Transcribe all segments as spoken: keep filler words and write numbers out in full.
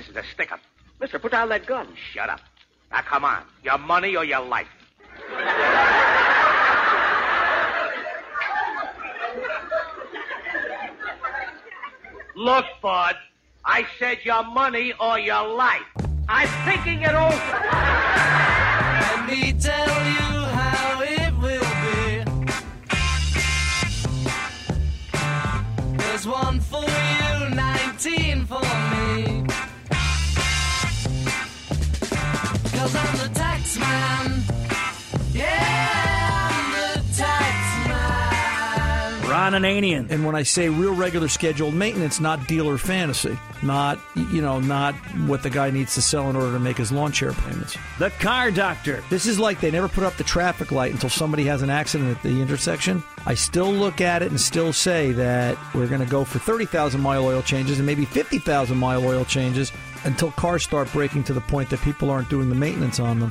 This is a stick-up. Mister, put down that gun. Shut up. Now, come on. Your money or your life. Look, Bud, I said your money or your life. I'm thinking it over. Let me tell you how it will be. There's one for you, nineteen for me. Cause I'm the tax man. Yeah, I'm the tax man. Ron Ananian. And when I say real regular scheduled maintenance, not dealer fantasy, not, you know, not what the guy needs to sell in order to make his lawn chair payments. The Car Doctor. This is like they never put up the traffic light until somebody has an accident at the intersection. I still look at it and still say that we're going to go for thirty thousand mile oil changes and maybe fifty thousand mile oil changes until cars start breaking to the point that people aren't doing the maintenance on them,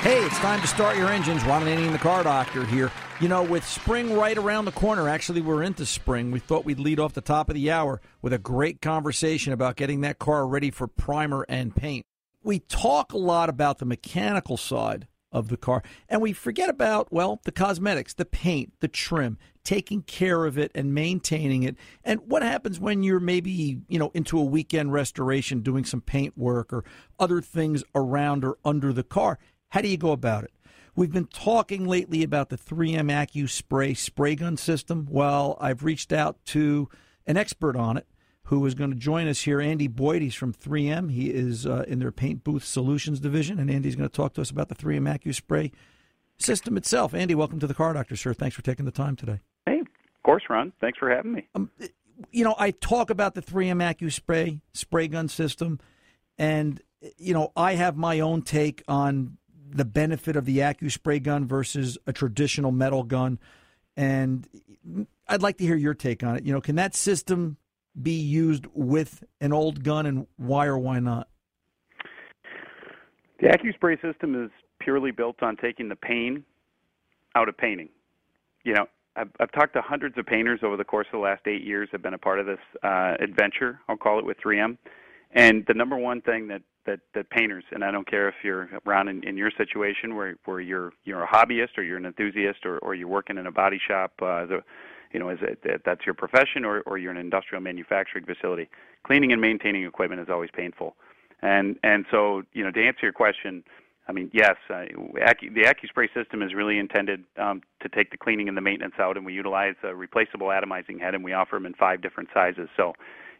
Hey, it's time to start your engines. Ron Annie and the Car Doctor here. You know, with spring right around the corner, actually we're into spring, we thought we'd lead off the top of the hour with a great conversation about getting that car ready for primer and paint. We talk a lot about the mechanical side of the car, and we forget about, well, the cosmetics, the paint, the trim, taking care of it and maintaining it. And what happens when you're maybe, you know, into a weekend restoration, doing some paint work or other things around or under the car? How do you go about it? We've been talking lately about the three M AccuSpray spray gun system. Well, I've reached out to an expert on it who is going to join us here, Andy Boyd. He's from three M. He is uh, in their Paint Booth Solutions division, and Andy's going to talk to us about the three M AccuSpray system itself. Andy, welcome to the Car Doctor, sir. Thanks for taking the time today. Hey, of course, Ron. Thanks for having me. Um, you know, I talk about the three M AccuSpray spray gun system, and, you know, I have my own take on the benefit of the AccuSpray gun versus a traditional metal gun. And I'd like to hear your take on it. You know, can that system be used with an old gun, and why or why not? The AccuSpray system is purely built on taking the pain out of painting. You know, I've, I've talked to hundreds of painters over the course of the last eight years. I've been a part of this uh, adventure, I'll call it, with three M. And the number one thing that That, that painters, and I don't care if you're around in, in your situation where, where you're you're a hobbyist or you're an enthusiast or, or you're working in a body shop, uh, the, you know, is it, that's your profession, or, or you're in an industrial manufacturing facility. Cleaning and maintaining equipment is always painful, and and so you know to answer your question, I mean yes, uh, Acu, the AccuSpray system is really intended um, to take the cleaning and the maintenance out, and we utilize a replaceable atomizing head, and we offer them in five different sizes. So,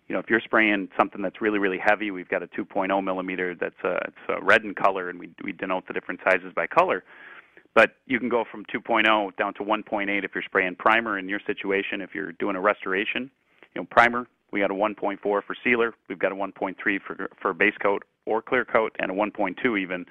you know, if you're spraying something that's really, really heavy, we've got a two point oh millimeter that's a, it's a red in color, and we we denote the different sizes by color. But you can go from two point oh down to one point eight if you're spraying primer. In your situation, if you're doing a restoration, you know, primer, we got a one point four for sealer. We've got a one point three for for base coat or clear coat, and a one point two even,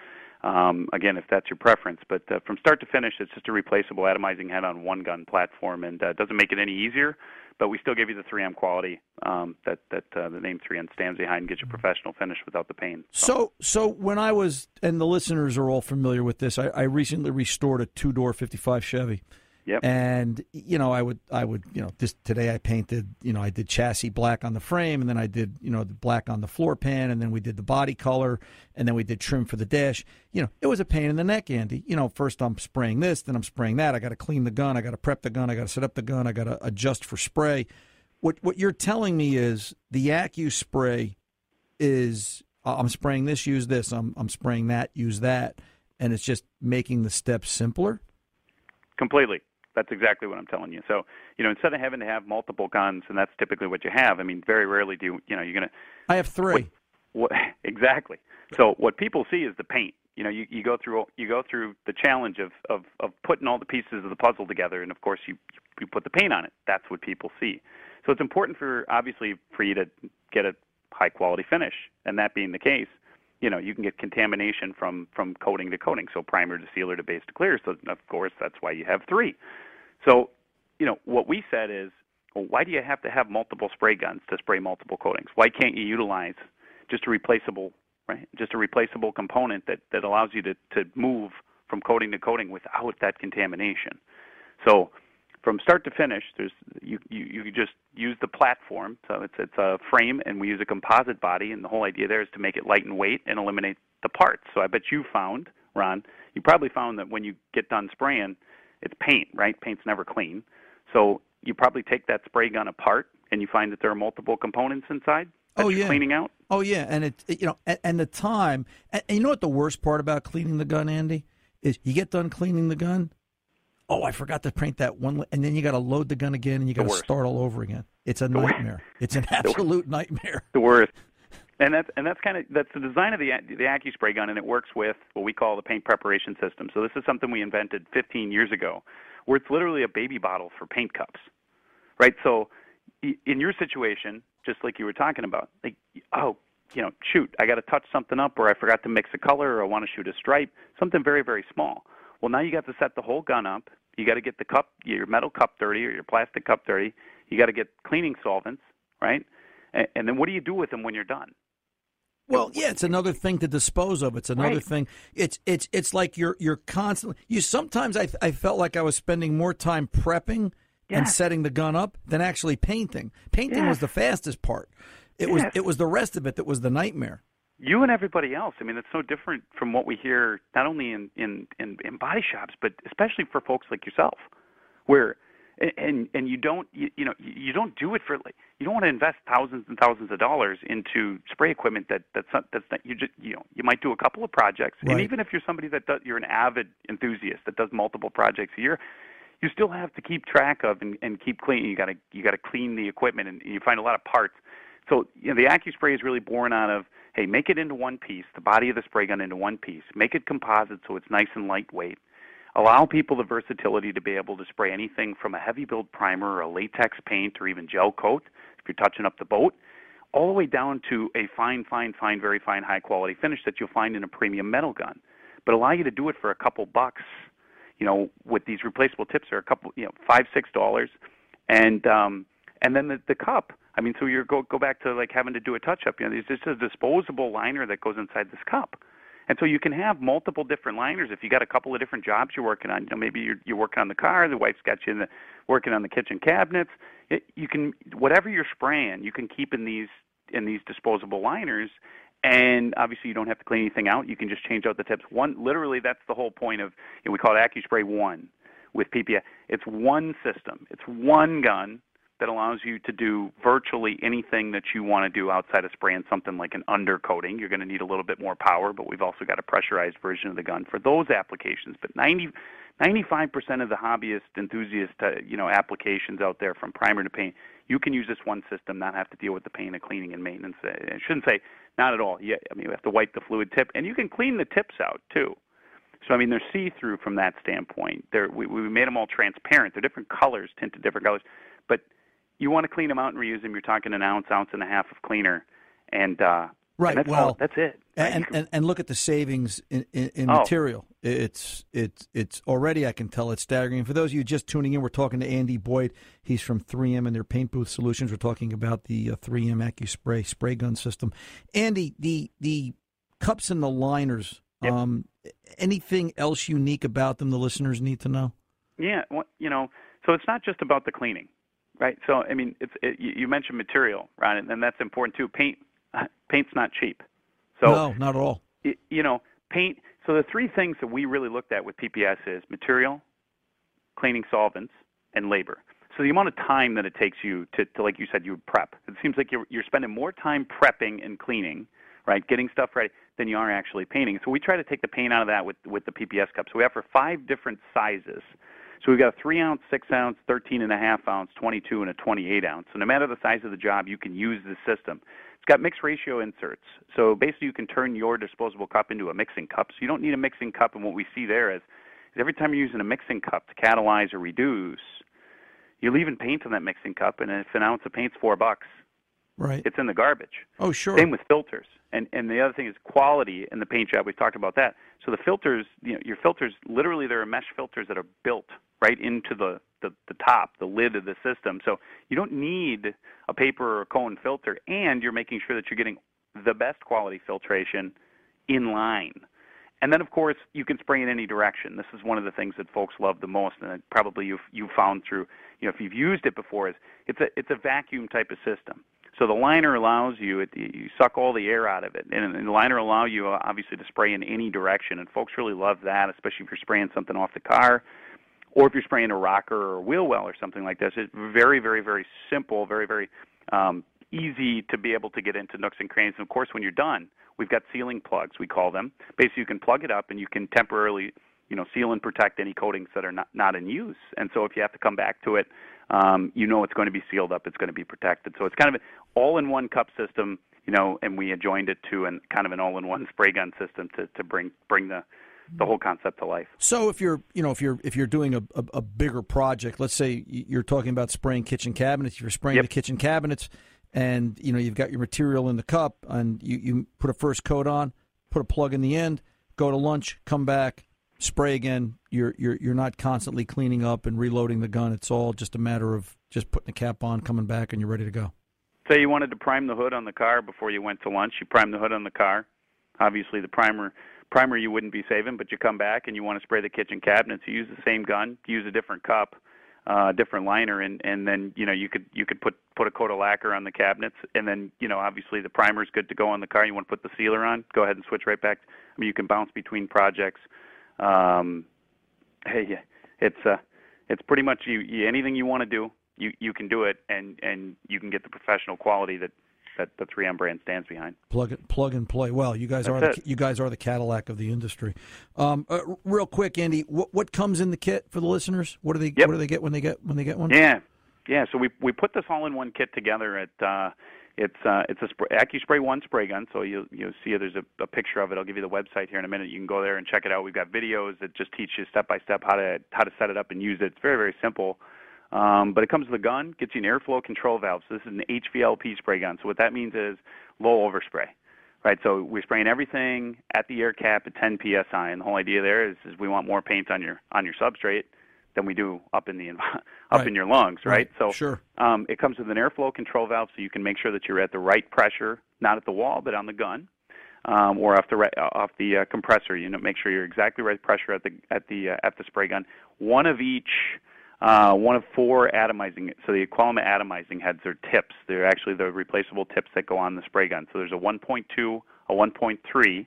um, again, if that's your preference. But uh, from start to finish, it's just a replaceable atomizing head on one gun platform, and uh, doesn't make it any easier. But we still give you the three M quality um, that that uh, the name three M stands behind, and gets you professional finish without the pain. So. so so when I was, and the listeners are all familiar with this, I, I recently restored a two-door fifty-five Chevy. Yep. And, you know, I would, I would you know, this, today I painted, you know, I did chassis black on the frame, and then I did, you know, the black on the floor pan, and then we did the body color, and then we did trim for the dash. You know, it was a pain in the neck, Andy. You know, first I'm spraying this, then I'm spraying that. I got to clean the gun. I got to prep the gun. I got to set up the gun. I got to adjust for spray. What what you're telling me is the AccuSpray is uh, I'm spraying this, use this. I'm I'm spraying that, use that. And it's just making the steps simpler? Completely. That's exactly what I'm telling you. So, you know, instead of having to have multiple guns, and that's typically what you have. I mean, very rarely do you, you know, you're going to... I have three. What, what, exactly. So what people see is the paint. You know, you, you go through you go through the challenge of, of, of putting all the pieces of the puzzle together, and, of course, you, you put the paint on it. That's what people see. So it's important for, obviously, for you to get a high-quality finish. And that being the case, you know, you can get contamination from, from coating to coating, so primer to sealer to base to clear. So, of course, that's why you have three. So, you know, what we said is, well, why do you have to have multiple spray guns to spray multiple coatings? Why can't you utilize just a replaceable, right, just a replaceable component that, that allows you to, to move from coating to coating without that contamination? So from start to finish, there's you, you, you just use the platform. So it's it's a frame, and we use a composite body, and the whole idea there is to make it light in weight and eliminate the parts. So I bet you found, Ron, you probably found that when you get done spraying, it's paint, right? Paint's never clean. So you probably take that spray gun apart, and you find that there are multiple components inside that oh, you're yeah. cleaning out. Oh, yeah, and it, it you know, and, and the time, and, and you know what the worst part about cleaning the gun, Andy, is you get done cleaning the gun, oh, I forgot to paint that one, and then you got to load the gun again, and you got to start all over again. It's a the nightmare. Worst. It's an absolute the nightmare. The worst. And that's and that's kind of that's the design of the the AccuSpray gun, and it works with what we call the paint preparation system. So this is something we invented fifteen years ago, where it's literally a baby bottle for paint cups, right? So in your situation, just like you were talking about, like, oh, you know, shoot, I got to touch something up, or I forgot to mix a color, or I want to shoot a stripe, something very, very small. Well, now you got to set the whole gun up. You got to get the cup, your metal cup dirty or your plastic cup dirty. You got to get cleaning solvents, right? And, and then what do you do with them when you're done? Well, yeah, it's another thing to dispose of. It's another right. thing. It's it's it's like you're you're constantly. You sometimes I I felt like I was spending more time prepping yes. and setting the gun up than actually painting. Painting yes. was the fastest part. It yes. was it was the rest of it that was the nightmare. You and everybody else. I mean, it's so different from what we hear not only in in, in, in body shops, but especially for folks like yourself, where and and you don't you, you know you don't do it for like. You don't want to invest thousands and thousands of dollars into spray equipment that that's not, that's not you just you know you might do a couple of projects right. and even if you're somebody that does, you're an avid enthusiast that does multiple projects a year, you still have to keep track of and, and keep clean. You gotta you gotta clean the equipment, and you find a lot of parts. So you know, the AccuSpray is really born out of hey, make it into one piece, the body of the spray gun into one piece, make it composite so it's nice and lightweight. Allow people the versatility to be able to spray anything from a heavy build primer or a latex paint or even gel coat, if you're touching up the boat, all the way down to a fine, fine, fine, very fine, high-quality finish that you'll find in a premium metal gun. But allow you to do it for a couple bucks, you know, with these replaceable tips or a couple, you know, five, six dollars. And um, and then the, the cup. I mean, so you go go back to, like, having to do a touch-up. You know, there's just a disposable liner that goes inside this cup. And so you can have multiple different liners. If you got a couple of different jobs you're working on, you know, maybe you're, you're working on the car, the wife's got you in the, working on the kitchen cabinets. It, you can whatever you're spraying, you can keep in these in these disposable liners. And obviously, you don't have to clean anything out. You can just change out the tips. One, literally, that's the whole point of you know, we call it AccuSpray One with P P S. It's one system. It's one gun that allows you to do virtually anything that you want to do outside of spraying something like an undercoating. You're going to need a little bit more power, but we've also got a pressurized version of the gun for those applications. But ninety, ninety-five percent of the hobbyist, enthusiast, uh, you know, applications out there from primer to paint, you can use this one system, not have to deal with the paint and cleaning and maintenance. I shouldn't say not at all. Yeah, I mean, you have to wipe the fluid tip, and you can clean the tips out too. So, I mean, they're see-through from that standpoint. They're, we, we made them all transparent. They're different colors, tinted different colors. But you want to clean them out and reuse them. You're talking an ounce, ounce and a half of cleaner, and uh, right. And that's well, all, that's it. Right? And, and and look at the savings in, in, in oh. material. It's it's it's already I can tell it's staggering. For those of you just tuning in, we're talking to Andy Boyd. He's from three M and their paint booth solutions. We're talking about the uh, three M AccuSpray spray gun system. Andy, the the cups and the liners. Yep. Um, anything else unique about them the listeners need to know? Yeah, well, you know, so it's not just about the cleaning. Right, so I mean, it's, it, you mentioned material, Ron, and, and that's important too. Paint, paint's not cheap. So no, not at all. It, you know, paint. So the three things that we really looked at with P P S is material, cleaning solvents, and labor. So the amount of time that it takes you to, to like you said, you would prep. It seems like you're you're spending more time prepping and cleaning, right, getting stuff ready than you are actually painting. So we try to take the paint out of that with with the P P S cup. So we offer five different sizes. So we've got a three ounce, six ounce, thirteen and a half ounce, twenty-two, and a twenty-eight ounce. So no matter the size of the job, you can use this system. It's got mixed ratio inserts. So basically you can turn your disposable cup into a mixing cup. So you don't need a mixing cup. And what we see there is, is every time you're using a mixing cup to catalyze or reduce, you're leaving paint in that mixing cup. And if an ounce of paint's four bucks, Right. It's in the garbage. Oh, sure. Same with filters. And and the other thing is quality in the paint job. We've talked about that. So the filters, you know, your filters, literally there are mesh filters that are built right into the, the, the top, the lid of the system. So you don't need a paper or a cone filter, and you're making sure that you're getting the best quality filtration in line. And then, of course, you can spray in any direction. This is one of the things that folks love the most, and probably you've you've found through, you know, if you've used it before, is it's a it's a vacuum type of system. So the liner allows you, it, you suck all the air out of it, and the liner allows you, obviously, to spray in any direction, and folks really love that, especially if you're spraying something off the car or if you're spraying a rocker or a wheel well or something like this. It's very, very, very simple, very, very um, easy to be able to get into nooks and crannies. And, of course, when you're done, we've got sealing plugs, we call them. Basically, you can plug it up, and you can temporarily, you know, seal and protect any coatings that are not, not in use. And so if you have to come back to it, um, you know it's going to be sealed up, it's going to be protected. So it's kind of an all-in-one cup system, you know, and we adjoined it to an kind of an all-in-one spray gun system to, to bring bring the the whole concept to life. So if you're, you know, if you're if you're doing a, a, a bigger project, let's say you're talking about spraying kitchen cabinets, you're spraying yep. the kitchen cabinets, and, you know, you've got your material in the cup, and you, you put a first coat on, put a plug in the end, go to lunch, come back, spray again. You're you're you're not constantly cleaning up and reloading the gun. It's all just a matter of just putting the cap on, coming back, and you're ready to go. Say you wanted to prime the hood on the car before you went to lunch. You prime the hood on the car. Obviously, the primer primer you wouldn't be saving, but you come back and you want to spray the kitchen cabinets. You use the same gun, use a different cup, Uh, different liner, and, and then, you know, you could you could put, put a coat of lacquer on the cabinets, and then, you know, obviously the primer's good to go on the car. You want to put the sealer on, go ahead and switch right back. I mean, you can bounce between projects. Um, hey, it's uh, it's pretty much you, you anything you want to do, you, you can do it, and, and you can get the professional quality that, that the three M brand stands behind. Plug it, plug and play. Well, you guys That's are the, you guys are the Cadillac of the industry. Um, uh, real quick, Andy, what, what comes in the kit for the listeners? What do they yep. what do they get when they get when they get one? Yeah, yeah. So we we put this all in one kit together. At uh, it's uh, it's a spray, AccuSpray One spray gun. So you you see there's a, a picture of it. I'll give you the website here in a minute. You can go there and check it out. We've got videos that just teach you step by step how to how to set it up and use it. It's very very simple. Um, but it comes with a gun, gets you an airflow control valve. So this is an H V L P spray gun. So what that means is low overspray, right? So we're spraying everything at the air cap at ten P S I, and the whole idea there is, is we want more paint on your on your substrate than we do up in the up right. in your lungs, right? right. So sure. um, it comes with an airflow control valve, so you can make sure that you're at the right pressure, not at the wall, but on the gun, um, or off the re- off the uh, compressor. You know, make sure you're exactly right pressure at the at the uh, at the spray gun. One of each. Uh, one of four atomizing, so the Aqualma atomizing heads are tips. They're actually the replaceable tips that go on the spray gun. So there's a one point two, a one point three,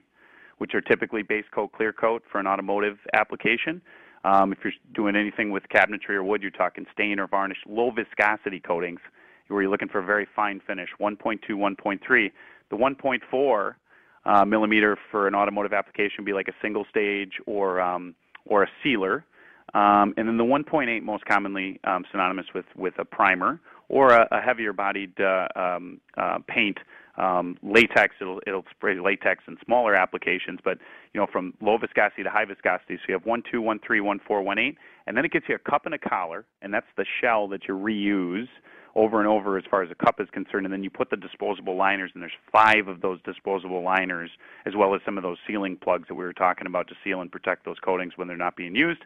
which are typically base coat, clear coat for an automotive application. Um, if you're doing anything with cabinetry or wood, you're talking stain or varnish, low viscosity coatings, where you're looking for a very fine finish, one point two, one point three. The one point four uh, millimeter for an automotive application would be like a single stage or um, or a sealer. Um, and then the one point eight most commonly um, synonymous with, with a primer or a, a heavier-bodied uh, um, uh, paint, um, latex. It'll, it'll spray latex in smaller applications, but, you know, from low viscosity to high viscosity. So you have one two, one three, one four, one eight, and then it gets you a cup and a collar, and that's the shell that you reuse over and over as far as a cup is concerned. And then you put the disposable liners, and there's five of those disposable liners, as well as some of those sealing plugs that we were talking about to seal and protect those coatings when they're not being used.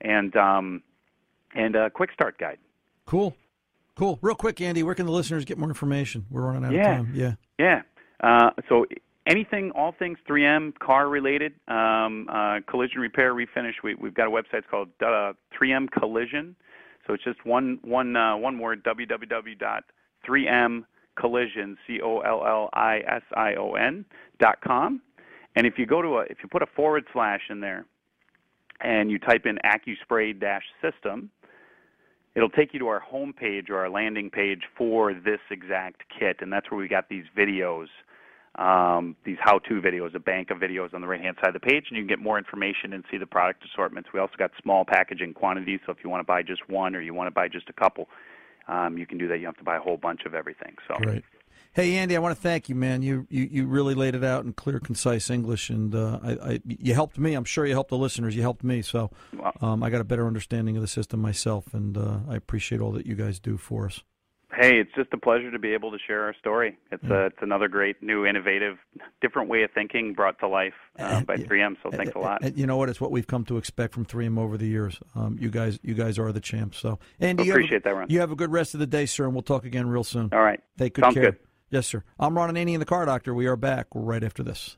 And um, and a quick start guide. Cool. Cool. Real quick, Andy, where can the listeners get more information? We're running out yeah. of time. Yeah. Yeah. Uh, so anything, all things three M, car-related, um, uh, collision repair, refinish. We, we've got a website called uh, three M Collision. So it's just one, one, uh, one word, w w w dot three m collision, C O L L I S I O N, dot com. And if you go to a, if you put a forward slash in there, and you type in AccuSpray-System, it'll take you to our homepage or our landing page for this exact kit, and that's where we got these videos, um, these how-to videos, a bank of videos on the right-hand side of the page, and you can get more information and see the product assortments. We also got small packaging quantities, so if you want to buy just one or you want to buy just a couple, um, you can do that. You don't have to buy a whole bunch of everything. So. Great. Hey, Andy, I want to thank you, man. You you, you really laid it out in clear, concise English, and uh, I, I you helped me. I'm sure you helped the listeners. You helped me, so um, I got a better understanding of the system myself, and uh, I appreciate all that you guys do for us. Hey, it's just a pleasure to be able to share our story. It's a, it's another great, new, innovative, different way of thinking brought to life uh, by three M, so thanks a lot. And you know what? It's what we've come to expect from three M over the years. Um, you guys you guys are the champs. So, Andy, appreciate that, Ron. You have a good rest of the day, sir, and we'll talk again real soon. All right. Take good Sounds care. Good. Yes, sir. I'm Ron Ananian, the Car Doctor. We are back right after this.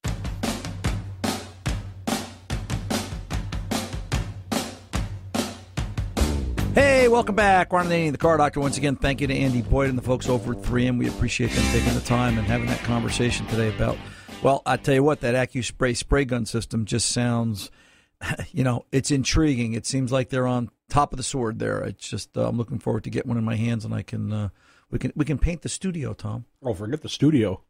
Hey, welcome back. Ron Ananian, the Car Doctor. Once again, thank you to Andy Boyd and the folks over at three M. We appreciate them taking the time and having that conversation today about, well, I tell you what, that AccuSpray spray gun system just sounds, you know, it's intriguing. It seems like they're on top of the sword there. It's just, uh, I'm looking forward to get one in my hands, and I can, uh, we can, we can paint the studio, Tom. Oh, forget the studio.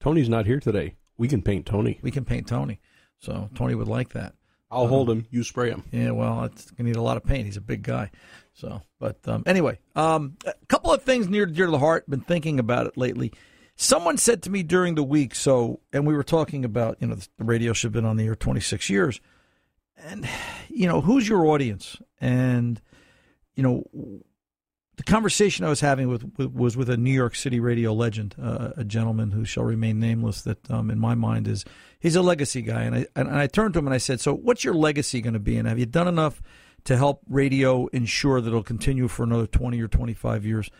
Tony's not here today. We can paint Tony. We can paint Tony. So Tony would like that. I'll um, hold him. You spray him. Yeah, well, it's going to need a lot of paint. He's a big guy. So, but um, anyway, um, a couple of things near dear to the heart. Been thinking about it lately. Someone said to me during the week, so, and we were talking about, you know, the radio should have been on the air twenty-six years. And, you know, who's your audience? And, you know, the conversation I was having with, with was with a New York City radio legend, uh, a gentleman who shall remain nameless that um, in my mind is, he's a legacy guy. And I, and I turned to him and I said, so what's your legacy going to be? And have you done enough to help radio ensure that it'll continue for another twenty or twenty-five years?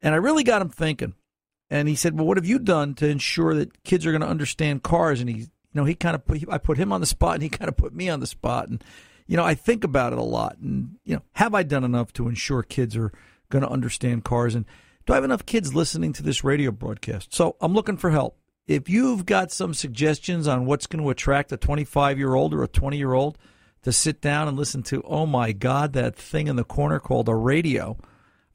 And I really got him thinking. And he said, well, what have you done to ensure that kids are going to understand cars? And he, you know, he kind of put, I put him on the spot and he kind of put me on the spot. And, you know, I think about it a lot. And, you know, have I done enough to ensure kids are going to understand cars? And do I have enough kids listening to this radio broadcast? So I'm looking for help. If you've got some suggestions on what's going to attract a twenty-five-year-old or a twenty-year-old to sit down and listen to, oh, my God, that thing in the corner called a radio,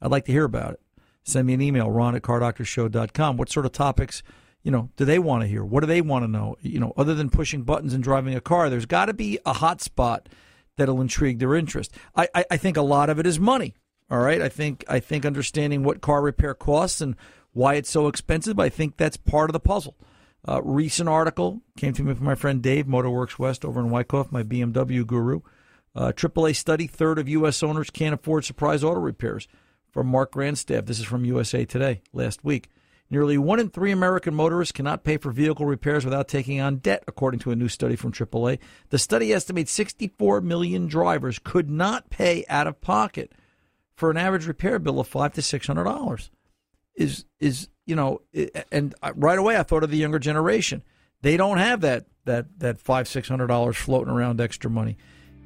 I'd like to hear about it. Send me an email, ron at car doctor show dot com. What sort of topics, you know, do they want to hear? What do they want to know? You know, other than pushing buttons and driving a car, there's got to be a hot spot that'll intrigue their interest. I, I, I think a lot of it is money. All right, I think I think understanding what car repair costs and why it's so expensive, I think that's part of the puzzle. Uh, recent article came to me from my friend Dave, Motorworks West over in Wyckoff, my B M W guru. Uh, triple A study, third of U S owners can't afford surprise auto repairs. From Mark Grandstaff, this is from U S A Today last week. Nearly one in three American motorists cannot pay for vehicle repairs without taking on debt, according to a new study from triple A. The study estimates sixty-four million drivers could not pay out of pocket for an average repair bill of five to six hundred dollars. Is is you know? And right away, I thought of the younger generation. They don't have that that that five six hundred dollars floating around extra money,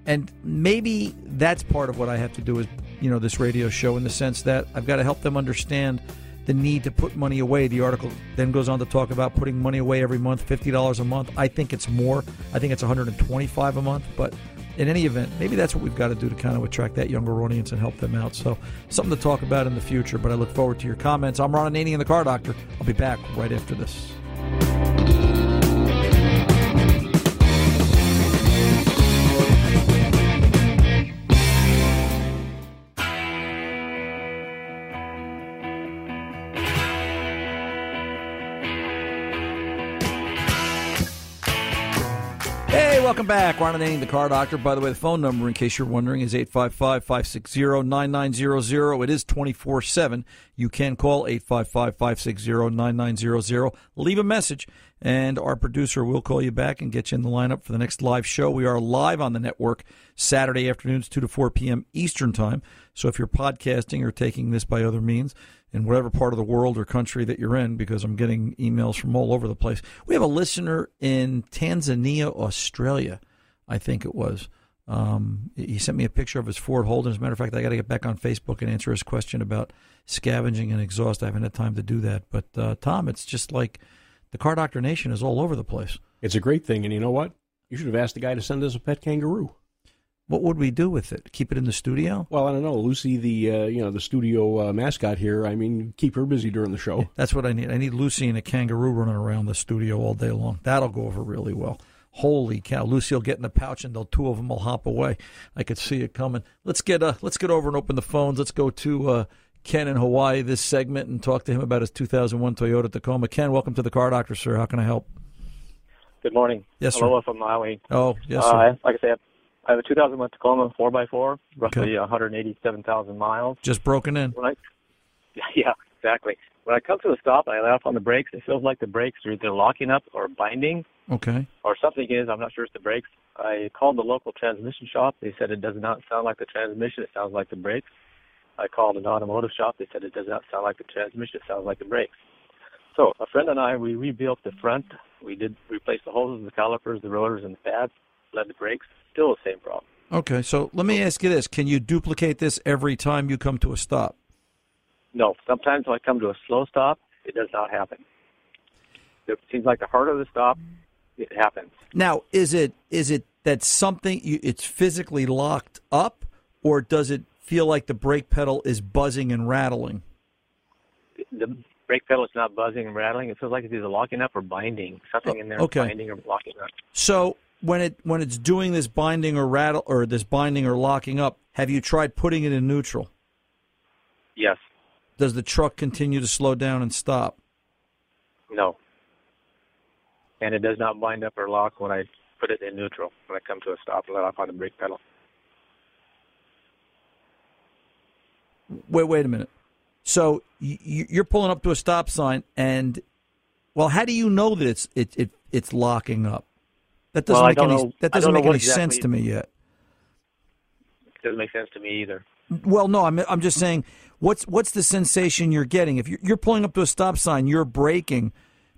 and maybe that's part of what I have to do is, you know, this radio show in the sense that I've got to help them understand the need to put money away. The article then goes on to talk about putting money away every month, fifty dollars a month. I think it's more. I think it's one hundred and twenty-five a month, but. In any event, maybe that's what we've got to do to kind of attract that younger audience and help them out. So something to talk about in the future, but I look forward to your comments. I'm Ron Ananian, the Car Doctor. I'll be back right after this. Welcome back. Ron Ananian, the Car Doctor. By the way, the phone number, in case you're wondering, is eight five five, five six zero, nine nine zero zero. It is twenty-four seven. You can call eight five five, five six zero, nine nine zero zero. Leave a message, and our producer will call you back and get you in the lineup for the next live show. We are live on the network Saturday afternoons, two to four p.m. Eastern Time. So if you're podcasting or taking this by other means, in whatever part of the world or country that you're in, because I'm getting emails from all over the place. We have a listener in Tanzania, Australia, I think it was. Um, he sent me a picture of his Ford Holden. As a matter of fact, I got to get back on Facebook and answer his question about scavenging and exhaust. I haven't had time to do that. But, uh, Tom, it's just like the Car Doctor Nation is all over the place. It's a great thing, and you know what? You should have asked the guy to send us a pet kangaroo. What would we do with it? Keep it in the studio? Well, I don't know. Lucy, the uh, you know the studio uh, mascot here, I mean, keep her busy during the show. Yeah, that's what I need. I need Lucy and a kangaroo running around the studio all day long. That'll go over really well. Holy cow. Lucy will get in the pouch, and the two of them will hop away. I could see it coming. Let's get uh, let's get over and open the phones. Let's go to uh, Ken in Hawaii this segment and talk to him about his two thousand one Toyota Tacoma. Ken, welcome to the Car Doctor, sir. How can I help? Good morning. Yes, sir. Hello from Maui. Oh, yes, sir. Uh, like I said, I have a two thousand one Tacoma four by four, roughly okay. one hundred eighty-seven thousand miles. Just broken in. When I, Yeah, exactly. When I come to a stop and I let off on the brakes, it feels like the brakes are either locking up or binding. Okay. Or something is. I'm not sure it's the brakes. I called the local transmission shop. They said it does not sound like the transmission. It sounds like the brakes. I called an automotive shop. They said it does not sound like the transmission. It sounds like the brakes. So a friend and I, we rebuilt the front. We did replace the hoses, the calipers, the rotors, and the pads, led the brakes. Still the same problem. Okay, so let me ask you this. Can you duplicate this every time you come to a stop? No. Sometimes when I come to a slow stop, it does not happen. It seems like the harder the stop, it happens. Now, is it is it that something, you, it's physically locked up, or does it feel like the brake pedal is buzzing and rattling? The brake pedal is not buzzing and rattling. It feels like it's either locking up or binding. Something in there okay. is binding or locking up. So when it when it's doing this binding or rattle or this binding or locking up, have you tried putting it in neutral? Yes. Does the truck continue to slow down and stop? No. And it does not bind up or lock when I put it in neutral, when I come to a stop and let off on the brake pedal. Wait, wait a minute. So you're pulling up to a stop sign, and, well, how do you know that it's it, it it's locking up? That doesn't well, make any know, that doesn't make any exactly sense to me yet. It doesn't make sense to me either. Well, no, I'm I'm just saying, what's what's the sensation you're getting? If you're, you're pulling up to a stop sign, you're braking,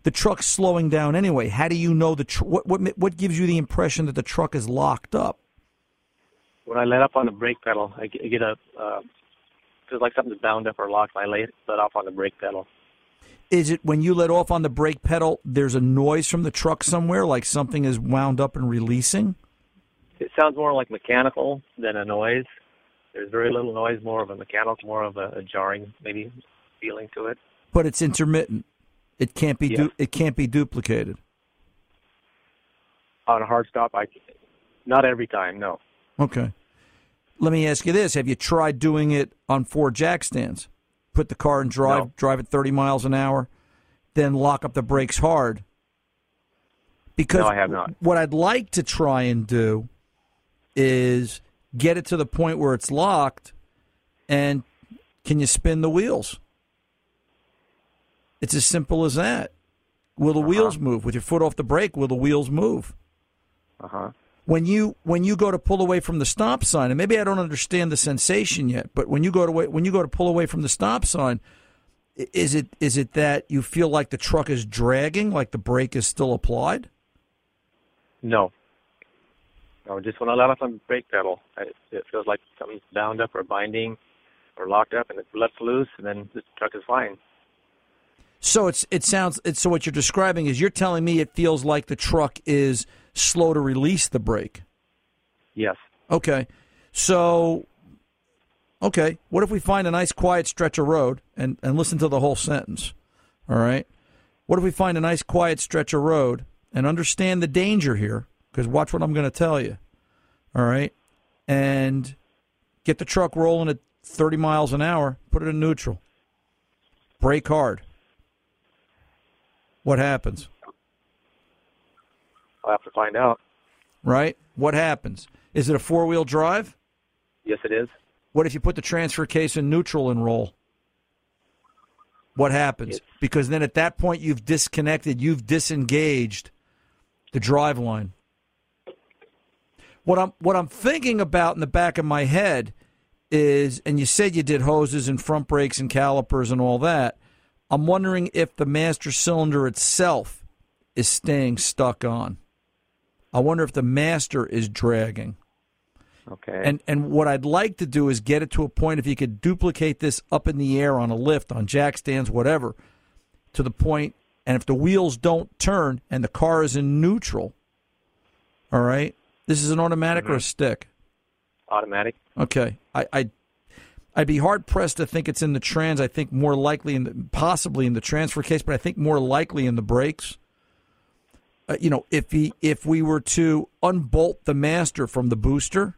the truck's slowing down anyway. How do you know the tr- what what what gives you the impression that the truck is locked up? When I let up on the brake pedal, I get, I get a uh, feels like something's bound up or locked. I let let off on the brake pedal. Is it when you let off on the brake pedal? There's a noise from the truck somewhere, like something is wound up and releasing. It sounds more like mechanical than a noise. There's very little noise, more of a mechanical, more of a, a jarring, maybe, feeling to it. But it's intermittent. It can't be. Yes. du- it can't be duplicated. On a hard stop, I not every time. No. Okay. Let me ask you this: have you tried doing it on four jack stands? Put the car in drive, no. drive at thirty miles an hour, then lock up the brakes hard. Because no, I have not. What I'd like to try and do is get it to the point where it's locked, and can you spin the wheels? It's as simple as that. Will the uh-huh. wheels move? With your foot off the brake, will the wheels move? Uh-huh. When you when you go to pull away from the stop sign, and maybe I don't understand the sensation yet, but when you go to when you go to pull away from the stop sign, is it is it that you feel like the truck is dragging, like the brake is still applied? No. No, just when I let off on the brake pedal, it, it feels like something's bound up or binding or locked up, and it's let loose, and then the truck is flying. So it's it sounds it's so what you're describing is you're telling me it feels like the truck is slow to release the brake. Yes. Okay. So okay, what if we find a nice quiet stretch of road and, and listen to the whole sentence. All right. What if we find a nice quiet stretch of road and understand the danger here, because watch what I'm going to tell you. All right. And get the truck rolling at thirty miles an hour, put it in neutral. Brake hard. What happens? I'll have to find out. Right? What happens? Is it a four-wheel drive? Yes, it is. What if you put the transfer case in neutral and roll? What happens? It's... Because then at that point you've disconnected, you've disengaged the drive line. What I'm what I'm thinking about in the back of my head is, and you said you did hoses and front brakes and calipers and all that, I'm wondering if the master cylinder itself is staying stuck on. I wonder if the master is dragging. Okay. And and what I'd like to do is get it to a point, if you could duplicate this up in the air on a lift, on jack stands, whatever, to the point, and if the wheels don't turn and the car is in neutral, all right, this is an automatic mm-hmm. or a stick? Automatic. Okay. I. I I'd be hard-pressed to think it's in the trans. I think more likely, in the, possibly in the transfer case, but I think more likely in the brakes. Uh, you know, if he, if we were to unbolt the master from the booster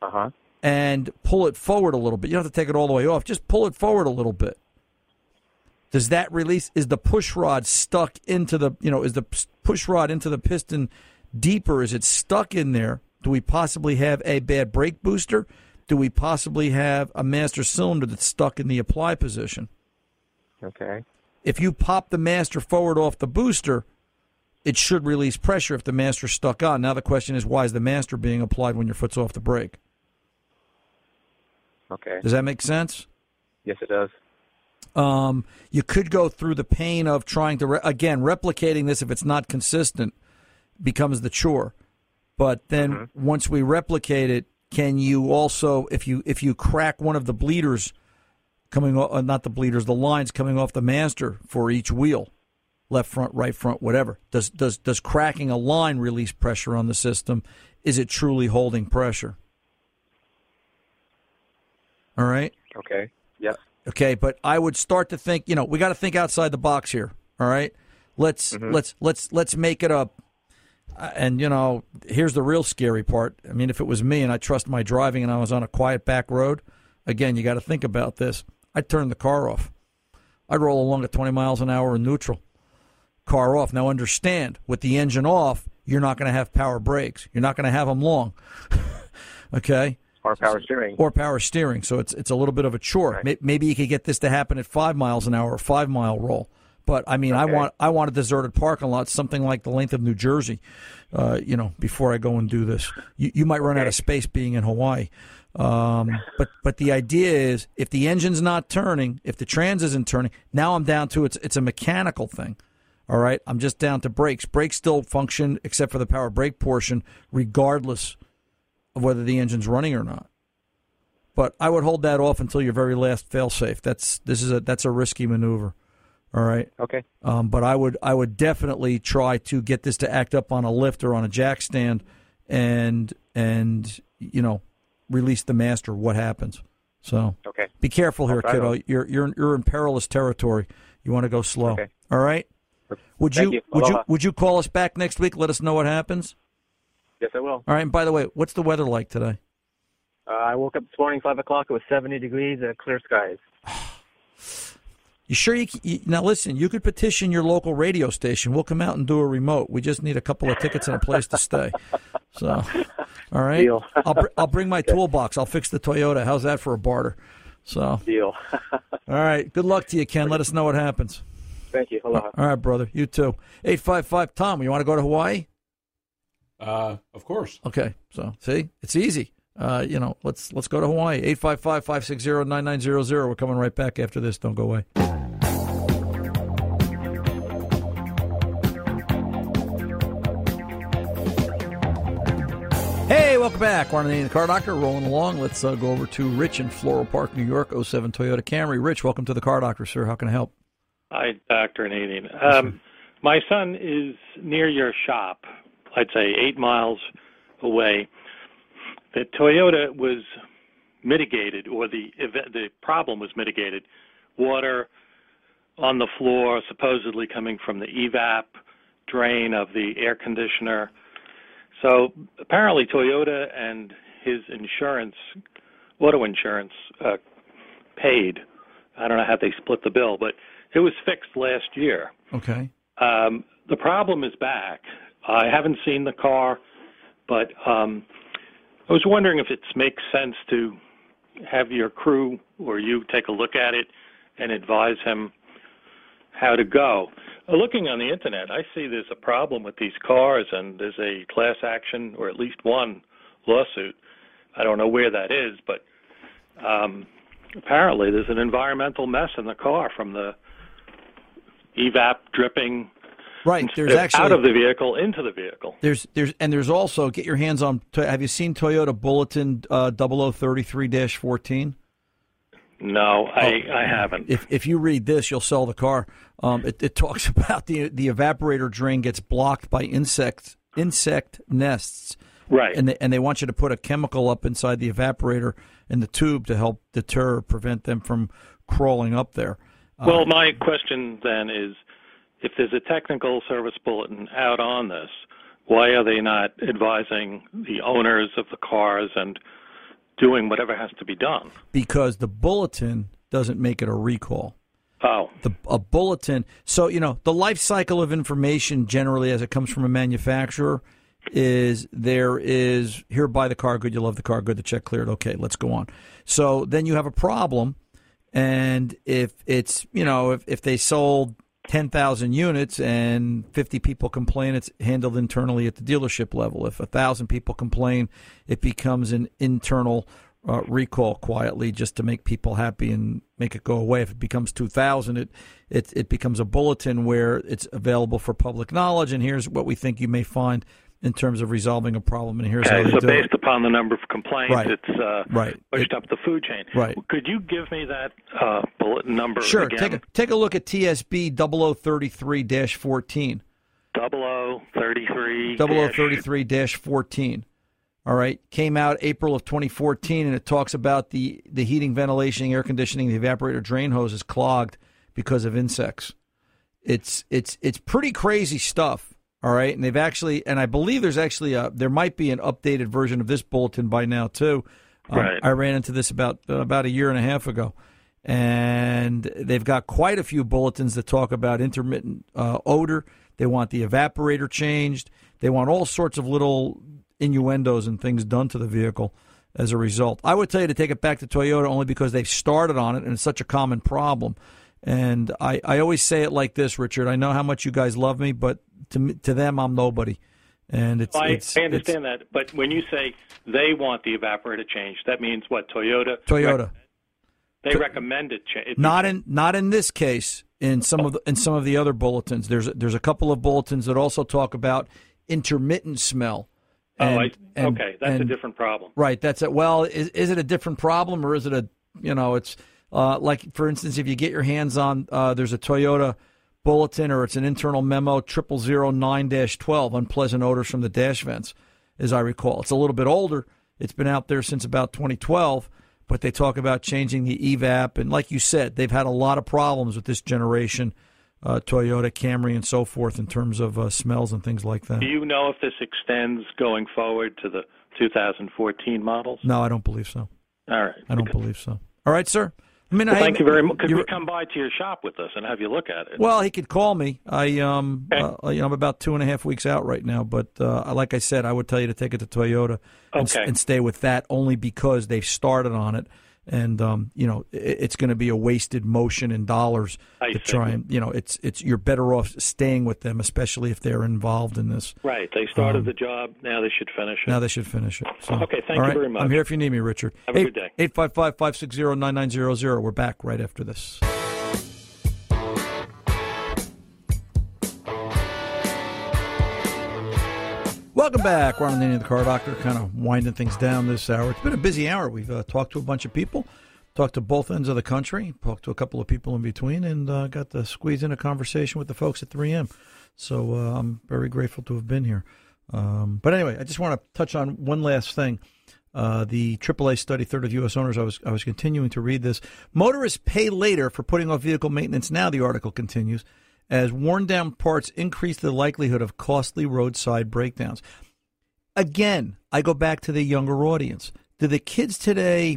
uh-huh. and pull it forward a little bit, you don't have to take it all the way off, just pull it forward a little bit. Does that release, is the push rod stuck into the, you know, is the push rod into the piston deeper? Is it stuck in there? Do we possibly have a bad brake booster? do we possibly have a master cylinder that's stuck in the apply position? Okay. If you pop the master forward off the booster, it should release pressure if the master's stuck on. Now the question is, why is the master being applied when your foot's off the brake? Okay. Does that make sense? Yes, it does. Um, you could go through the pain of trying to, re- again, replicating this if it's not consistent becomes the chore. But then mm-hmm. once we replicate it, can you also, if you if you crack one of the bleeders coming off, not the bleeders, the lines coming off the master for each wheel, left front, right front, whatever, does does does cracking a line release pressure on the system? Is it truly holding pressure? All right? Okay, yeah. Okay, but I would start to think, you know, we got to think outside the box here, all right? Let's mm-hmm. let's let's let's make it up. Uh, and, you know, here's the real scary part. I mean, if it was me and I trust my driving and I was on a quiet back road, again, you got to think about this. I'd turn the car off. I'd roll along at twenty miles an hour in neutral. Car off. Now, understand, with the engine off, you're not going to have power brakes. You're not going to have them long, okay? Or power steering. Or power steering, so it's it's a little bit of a chore. Right. Maybe you could get this to happen at five miles an hour, a five-mile roll. But, I mean, okay. I want I want a deserted parking lot, something like the length of New Jersey, uh, you know, before I go and do this. You, you might run okay. out of space being in Hawaii. Um, but but the idea is, if the engine's not turning, if the trans isn't turning, now I'm down to it's it's a mechanical thing, all right? I'm just down to brakes. Brakes still function, except for the power brake portion, regardless of whether the engine's running or not. But I would hold that off until your very last fail-safe. That's, this is a, that's a risky maneuver. All right. Okay. Um, but I would I would definitely try to get this to act up on a lift or on a jack stand, and and you know, release the master. What happens? So okay. Be careful here, kiddo. You're you're you're in perilous territory. You want to go slow. Okay. All right. Would Thank you, you. would you would you call us back next week? Let us know what happens. Yes, I will. All right. And by the way, what's the weather like today? Uh, I woke up this morning five o'clock. It was seventy degrees and clear skies. You sure you, you now listen? You could petition your local radio station. We'll come out and do a remote. We just need a couple of tickets and a place to stay. So, all right. Deal. I'll br- I'll bring my toolbox. I'll fix the Toyota. How's that for a barter? So deal. All right. Good luck to you, Ken. Let us know what happens. Thank you. Aloha. All right, brother. You too. Eight five five. Tom, you want to go to Hawaii? Uh, of course. Okay. So see, it's easy. Uh, you know, let's let's go to Hawaii. Eight five five five six zero nine nine zero zero. We're coming right back after this. Don't go away. Hey, welcome back. Ron Ananian, the Car Doctor, rolling along. Let's uh, go over to Rich in Floral Park, New York, oh seven Toyota Camry. Rich, welcome to the Car Doctor, sir. How can I help? Hi, Doctor Ananian. Um, my son is near your shop, I'd say eight miles away. The Toyota was mitigated, or the the problem was mitigated. Water on the floor, supposedly coming from the evap drain of the air conditioner. So apparently Toyota and his insurance, auto insurance, uh, paid. I don't know how they split the bill, but it was fixed last year. Okay. Um, the problem is back. I haven't seen the car, but um, I was wondering if it makes sense to have your crew or you take a look at it and advise him how to go. Looking on the internet, I see there's a problem with these cars, and there's a class action or at least one lawsuit. I don't know where that is, but um, apparently there's an environmental mess in the car from the evap dripping right there's actually, out of the vehicle into the vehicle. There's there's and there's also get your hands on. Have you seen Toyota Bulletin uh, zero zero three three dash fourteen? No, I, oh, I haven't. If if you read this, you'll sell the car. Um, it, it talks about the the evaporator drain gets blocked by insect insect nests, right? And they, and they want you to put a chemical up inside the evaporator in the tube to help deter or prevent them from crawling up there. Well, um, my question then is, if there's a technical service bulletin out on this, why are they not advising the owners of the cars and doing whatever has to be done? Because the bulletin doesn't make it a recall. Oh. The, a bulletin. So, you know, the life cycle of information generally as it comes from a manufacturer is there is here, buy the car, good, you love the car, good, the check cleared, okay, let's go on. So then you have a problem, and if it's, you know, if, if they sold ten thousand units and fifty people complain, it's handled internally at the dealership level. If one thousand people complain, it becomes an internal uh, recall quietly just to make people happy and make it go away. If it becomes two thousand, it, it, it becomes a bulletin where it's available for public knowledge, and here's what we think you may find in terms of resolving a problem, and here's okay, how they so do it. So based upon the number of complaints, right. it's uh, right. pushed it, up the food chain. Right. Could you give me that uh, bulletin number sure. again? Sure. Take a, take a look at T S B zero zero three three dash fourteen. zero zero three three dash fourteen. All right. Came out April of twenty fourteen, and it talks about the, the heating, ventilation, air conditioning, the evaporator drain hose is clogged because of insects. It's it's it's pretty crazy stuff. All right, and they've actually, and I believe there's actually a, there might be an updated version of this bulletin by now too. Um, right. I ran into this about uh, about a year and a half ago, and they've got quite a few bulletins that talk about intermittent uh, odor. They want the evaporator changed. They want all sorts of little innuendos and things done to the vehicle as a result. I would tell you to take it back to Toyota only because they've started on it, and it's such a common problem. And I, I always say it like this, Richard. I know how much you guys love me, but to to them, I'm nobody. And it's, well, I, it's, I understand it's, that. But when you say they want the evaporator changed, that means what? Toyota. Toyota. Rec- they to, recommend it changed. Not in not in this case. In some of the, in some of the other bulletins, there's there's a couple of bulletins that also talk about intermittent smell. And, oh, I, and, okay, that's and, a different problem. Right. That's it. Well, is is it a different problem, or is it a you know it's. Uh, like, for instance, if you get your hands on, uh, there's a Toyota bulletin, or it's an internal memo, triple zero nine dash twelve, unpleasant odors from the dash vents, as I recall. It's a little bit older. It's been out there since about twenty twelve, but they talk about changing the evap. And like you said, they've had a lot of problems with this generation, uh, Toyota, Camry, and so forth, in terms of uh, smells and things like that. Do you know if this extends going forward to the two thousand fourteen models? No, I don't believe so. All right. I don't believe so. All right, sir. I mean, well, I, thank you very much. Could we come by to your shop with us and have you look at it? Well, he could call me. I, um, okay. uh, you know, I'm about two and a half weeks out right now, but uh, like I said, I would tell you to take it to Toyota and, okay. and stay with that only because they've started on it, and um, you know, it, it's going to be a wasted motion in dollars I to see. try and you know, it's it's you're better off staying with them, especially if they're involved in this. Right, they started um, the job. Now they should finish it. Now they should finish it. So, okay, thank you right. very much. I'm here if you need me, Richard. Have Eight, a good day. Eight five five five six zero nine nine zero zero. We're back right after this. Welcome back. Ron Ananian, the Car Doctor, kind of winding things down this hour. It's been a busy hour. We've uh, talked to a bunch of people, talked to both ends of the country, talked to a couple of people in between, and uh, got to squeeze in a conversation with the folks at three M. So uh, I'm very grateful to have been here. Um, but anyway, I just want to touch on one last thing. Uh, the triple A study, third of U S owners, I was I was continuing to read this. Motorists pay later for putting off vehicle maintenance now, the article continues, as worn-down parts increase the likelihood of costly roadside breakdowns. Again, I go back to the younger audience. Do the kids today,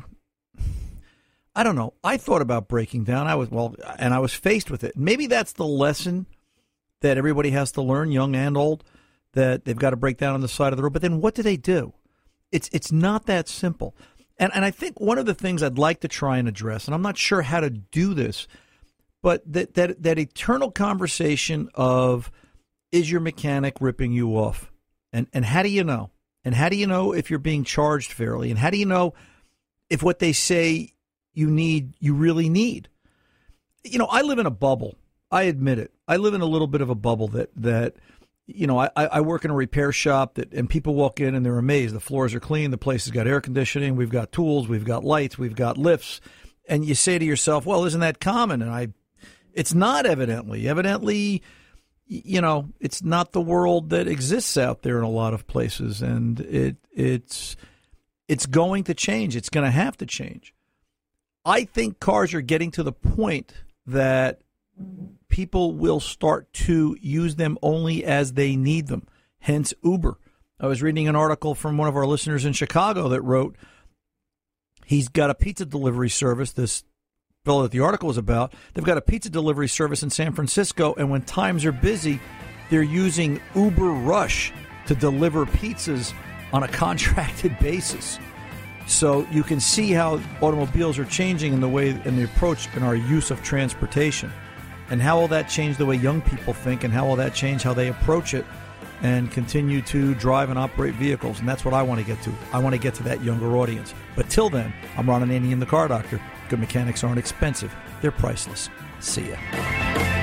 I don't know, I thought about breaking down, I was well, and I was faced with it. Maybe that's the lesson that everybody has to learn, young and old, that they've got to break down on the side of the road. But then what do they do? It's it's not that simple. And and I think one of the things I'd like to try and address, and I'm not sure how to do this, but that, that that eternal conversation of, is your mechanic ripping you off? And and how do you know? And how do you know if you're being charged fairly? And how do you know if what they say you need, you really need? You know, I live in a bubble. I admit it. I live in a little bit of a bubble that, that you know, I, I work in a repair shop that, and people walk in and they're amazed. The floors are clean. The place has got air conditioning. We've got tools. We've got lights. We've got lifts. And you say to yourself, well, isn't that common? And I... It's not evidently. Evidently, you know, it's not the world that exists out there in a lot of places, and it it's it's going to change. It's going to have to change. I think cars are getting to the point that people will start to use them only as they need them, hence Uber. I was reading an article from one of our listeners in Chicago that wrote he's got a pizza delivery service, this fellow that the article was about. They've got a pizza delivery service in San Francisco, and when times are busy, they're using Uber Rush to deliver pizzas on a contracted basis. So you can see how automobiles are changing in the way and the approach in our use of transportation, and how will that change the way young people think, and how will that change how they approach it and continue to drive and operate vehicles. And that's what I want to get to. I want to get to that younger audience. But till then, I'm Ron Ananian, the Car Doctor. Good mechanics aren't expensive. They're priceless. See ya.